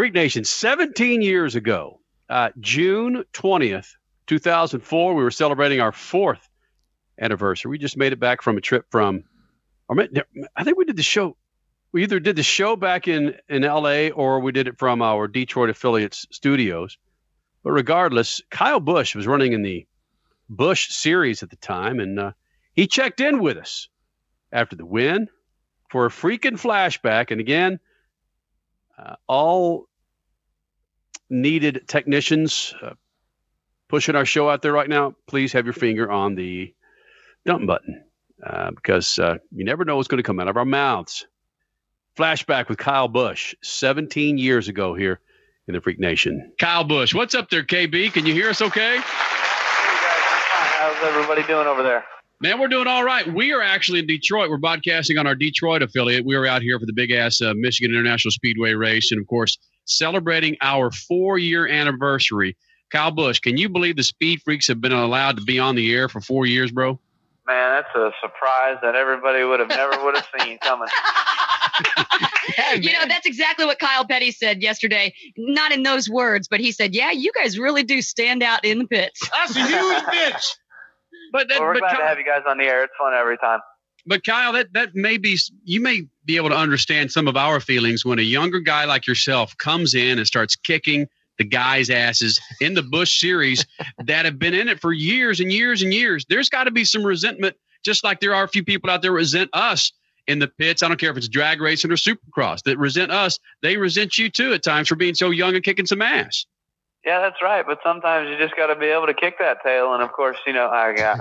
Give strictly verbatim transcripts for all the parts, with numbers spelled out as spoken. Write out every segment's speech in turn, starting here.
Freak Nation, seventeen years ago, uh, June twentieth, two thousand four, we were celebrating our fourth anniversary. We just made it back from a trip from, or I think we did the show. We either did the show back in, in L A or we did it from our Detroit affiliates studios. But regardless, Kyle Busch was running in the Busch Series at the time, and uh, he checked in with us after the win for a freaking flashback. And again, uh, all needed technicians uh, pushing our show out there right now, please have your finger on the dump button uh, because uh, you never know what's going to come out of our mouths. Flashback with Kyle Busch, seventeen years ago here in the Freak Nation. Kyle Busch, what's up there, K B? Can you hear us okay? How's everybody doing over there? Man, we're doing all right. We are actually in Detroit. We're broadcasting on our Detroit affiliate. We are out here for the big-ass uh, Michigan International Speedway race and, of course, celebrating our four-year anniversary. Kyle Busch, can you believe the Speed Freaks have been allowed to be on the air for four years, bro? Man, that's a surprise that everybody would have never would have seen coming. Yeah, you know, that's exactly what Kyle Petty said yesterday. Not in those words, but he said, yeah, you guys really do stand out in the pits. That's a huge bitch. But that, well, we're but glad Kyle, to have you guys on the air. It's fun every time. But Kyle, that, that may be, you may be able to understand some of our feelings when a younger guy like yourself comes in and starts kicking the guys' asses in the Busch Series that have been in it for years and years and years. There's got to be some resentment, just like there are a few people out there resent us in the pits. I don't care if it's drag racing or supercross that resent us. They resent you too at times for being so young and kicking some ass. Yeah, that's right. But sometimes you just got to be able to kick that tail. And of course, you know, I got,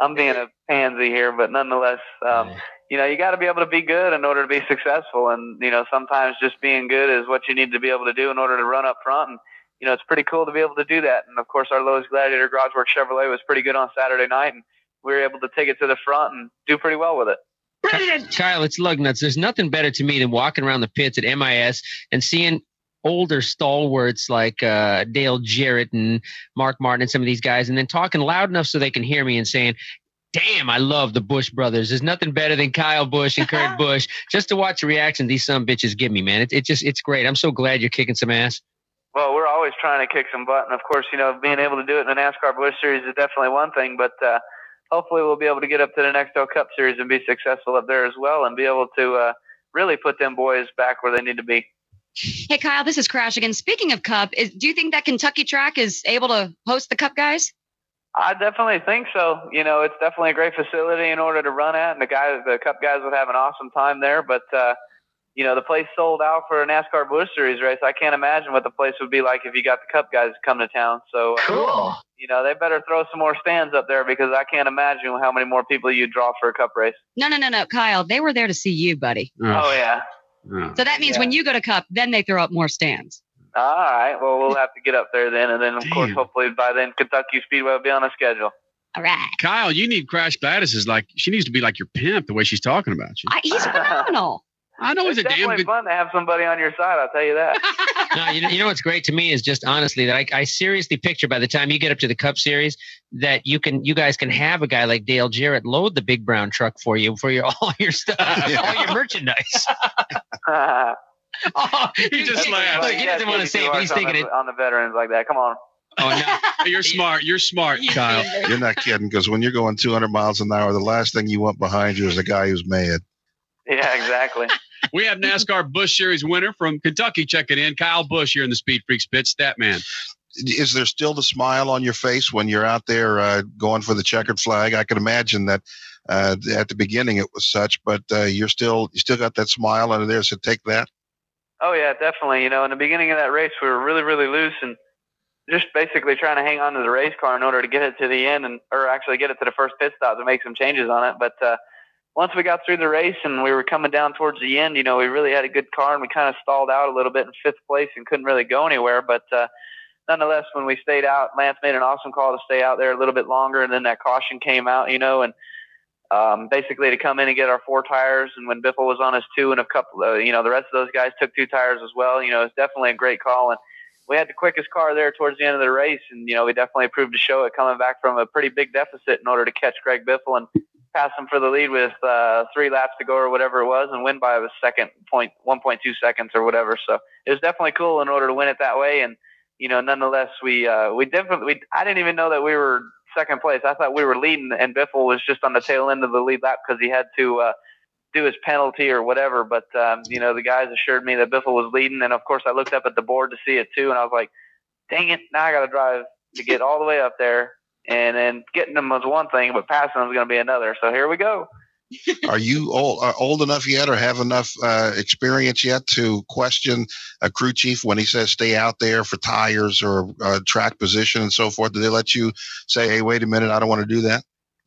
I'm being a pansy here, but nonetheless, um, you know, you got to be able to be good in order to be successful. And, you know, sometimes just being good is what you need to be able to do in order to run up front. And, you know, it's pretty cool to be able to do that. And of course, our Lowe's Gladiator GarageWorks Chevrolet was pretty good on Saturday night, and we were able to take it to the front and do pretty well with it. Brilliant. Kyle, it's lug nuts. There's nothing better to me than walking around the pits at M I S and seeing older stalwarts like uh, Dale Jarrett and Mark Martin and some of these guys, and then talking loud enough so they can hear me and saying, damn, I love the Busch brothers. There's nothing better than Kyle Busch and Kurt Busch. Just to watch the reaction these some bitches give me, man. It, it just, it's great. I'm so glad you're kicking some ass. Well, we're always trying to kick some butt. And, of course, you know, being able to do it in the NASCAR Busch Series is definitely one thing, but uh, hopefully we'll be able to get up to the Nextel Cup Series and be successful up there as well and be able to uh, really put them boys back where they need to be. Hey, Kyle, this is Crash again. Speaking of Cup, is, do you think that Kentucky track is able to host the Cup guys? I definitely think so. You know, it's definitely a great facility in order to run at, and the guys, the Cup guys would have an awesome time there. But, uh, you know, the place sold out for a NASCAR Busch Series race. I can't imagine what the place would be like if you got the Cup guys to come to town. So, cool. You know, they better throw some more stands up there because I can't imagine how many more people you draw for a Cup race. No, no, no, no, Kyle. They were there to see you, buddy. Mm. Oh, yeah. So that means yeah. when you go to Cup, then they throw up more stands. All right. Well, we'll have to get up there then. And then, of Damn. course, hopefully by then, Kentucky Speedway will be on the schedule. All right. Kyle, you need Crash Gladys's. Like, she needs to be like your pimp the way she's talking about you. I, he's phenomenal. I know it's, it's a definitely damn good... fun to have somebody on your side. I'll tell you that. No, you know, you know what's great to me is just honestly that I, I seriously picture by the time you get up to the Cup Series that you can, you guys can have a guy like Dale Jarrett load the big brown truck for you for your all your stuff, yeah. all your merchandise. oh, he just laughed. Like, he doesn't want to say it, but he's thinking the, it on the veterans like that. Come on. Oh no! You're smart. You're smart, Kyle. You're not kidding because when you're going two hundred miles an hour, the last thing you want behind you is a guy who's mad. Yeah, exactly. We have NASCAR Busch Series winner from Kentucky checking in. Kyle Busch here in the Speed Freaks pits. That man. Is there still the smile on your face when you're out there uh, going for the checkered flag? I can imagine that uh, at the beginning it was such, but uh, you're still you still got that smile under there. So take that. Oh yeah, definitely. You know, in the beginning of that race, we were really, really loose and just basically trying to hang on to the race car in order to get it to the end, and or actually get it to the first pit stop to make some changes on it, but. Uh, Once we got through the race and we were coming down towards the end, you know, we really had a good car and we kind of stalled out a little bit in fifth place and couldn't really go anywhere. But uh, nonetheless, when we stayed out, Lance made an awesome call to stay out there a little bit longer. And then that caution came out, you know, and um, basically to come in and get our four tires. And when Biffle was on his two and a couple, uh, you know, the rest of those guys took two tires as well. You know, it's definitely a great call. And we had the quickest car there towards the end of the race. And, you know, we definitely proved to show it coming back from a pretty big deficit in order to catch Greg Biffle and pass him for the lead with uh, three laps to go or whatever it was, and win by a second point, one point two seconds or whatever. So it was definitely cool in order to win it that way. And, you know, nonetheless, we, uh, we definitely, we, I didn't even know that we were second place. I thought we were leading and Biffle was just on the tail end of the lead lap because he had to uh, do his penalty or whatever. But, um, you know, the guys assured me that Biffle was leading. And of course I looked up at the board to see it too. And I was like, dang it. Now I got to drive to get all the way up there. And then getting them was one thing, but passing them was going to be another. So here we go. Are you old, are old enough yet or have enough uh, experience yet to question a crew chief when he says stay out there for tires or uh, track position and so forth? Do they let you say, hey, wait a minute, I don't want to do that?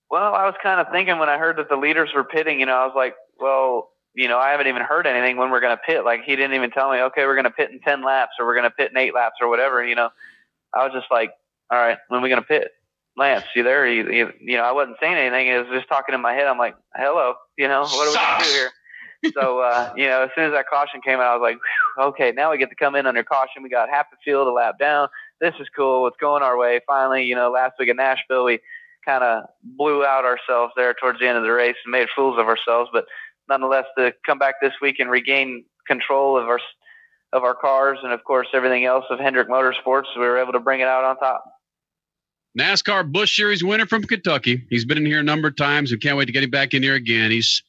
Well, I was kind of thinking when I heard that the leaders were pitting, you know, I was like, well, you know, I haven't even heard anything when we're going to pit. Like he didn't even tell me, okay, we're going to pit in ten laps or we're going to pit in eight laps or whatever. You know, I was just like, all right, when are we going to pit? Lance, you there? You, you, you know, I wasn't saying anything. It was just talking in my head. I'm like, hello, you know, what are we going to do here? So, uh, you know, as soon as that caution came out, I was like, whew, okay, now we get to come in under caution. We got half the field, a lap down. This is cool. It's going our way. Finally, you know, last week in Nashville, we kind of blew out ourselves there towards the end of the race and made fools of ourselves. But nonetheless, to come back this week and regain control of our, of our cars and, of course, everything else of Hendrick Motorsports, we were able to bring it out on top. NASCAR Busch Series winner from Kentucky. He's been in here a number of times. We can't wait to get him back in here again. He's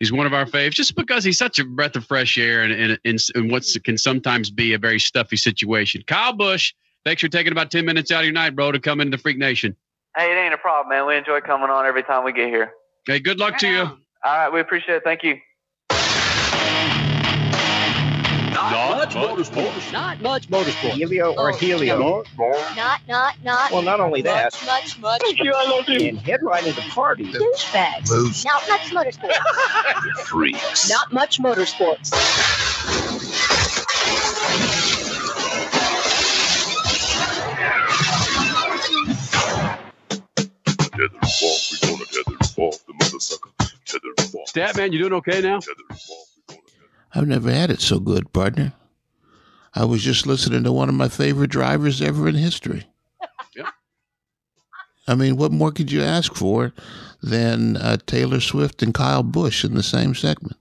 he's one of our faves just because he's such a breath of fresh air and in, in, in what can sometimes be a very stuffy situation. Kyle Busch, thanks for taking about ten minutes out of your night, bro, to come into Freak Nation. Hey, it ain't a problem, man. We enjoy coming on every time we get here. Hey, good luck to you. All right, we appreciate it. Thank you. Not much motorsport. Not much motorsport. Helio or oh, Helio. No. Not, not, not. Well, not only that. Much, much, much. Thank you, I love you. And headline is a party. Douchebags. Moves. Not much motorsports. Freaks. Not much motorsports. Tether off, we're gonna tether off the mother sucker. Tether off. Stat man, you doing okay now? Tether off. I've never had it so good, partner. I was just listening to one of my favorite drivers ever in history. Yep. I mean, what more could you ask for than uh, Taylor Swift and Kyle Busch in the same segment?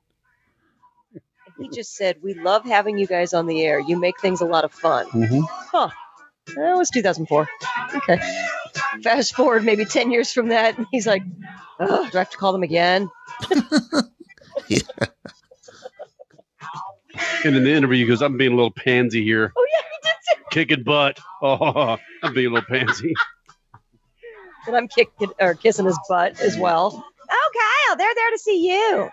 He just said, we love having you guys on the air. You make things a lot of fun. Mm-hmm. Huh. That was two thousand four. Okay. Fast forward maybe ten years from that, and he's like, oh, do I have to call them again? Yeah. And in the interview, he goes, I'm being a little pansy here. Oh, yeah, he did say that. Kicking butt. Oh, I'm being a little pansy. And I'm kicking or kissing his butt as well. Oh, Kyle, they're there to see you.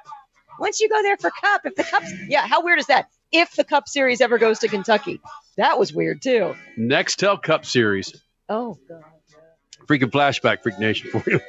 Once you go there for Cup, if the Cup's... Yeah, how weird is that? If the Cup Series ever goes to Kentucky. That was weird, too. Nextel Cup Series. Oh, God. Freaking flashback, Freak Nation for you.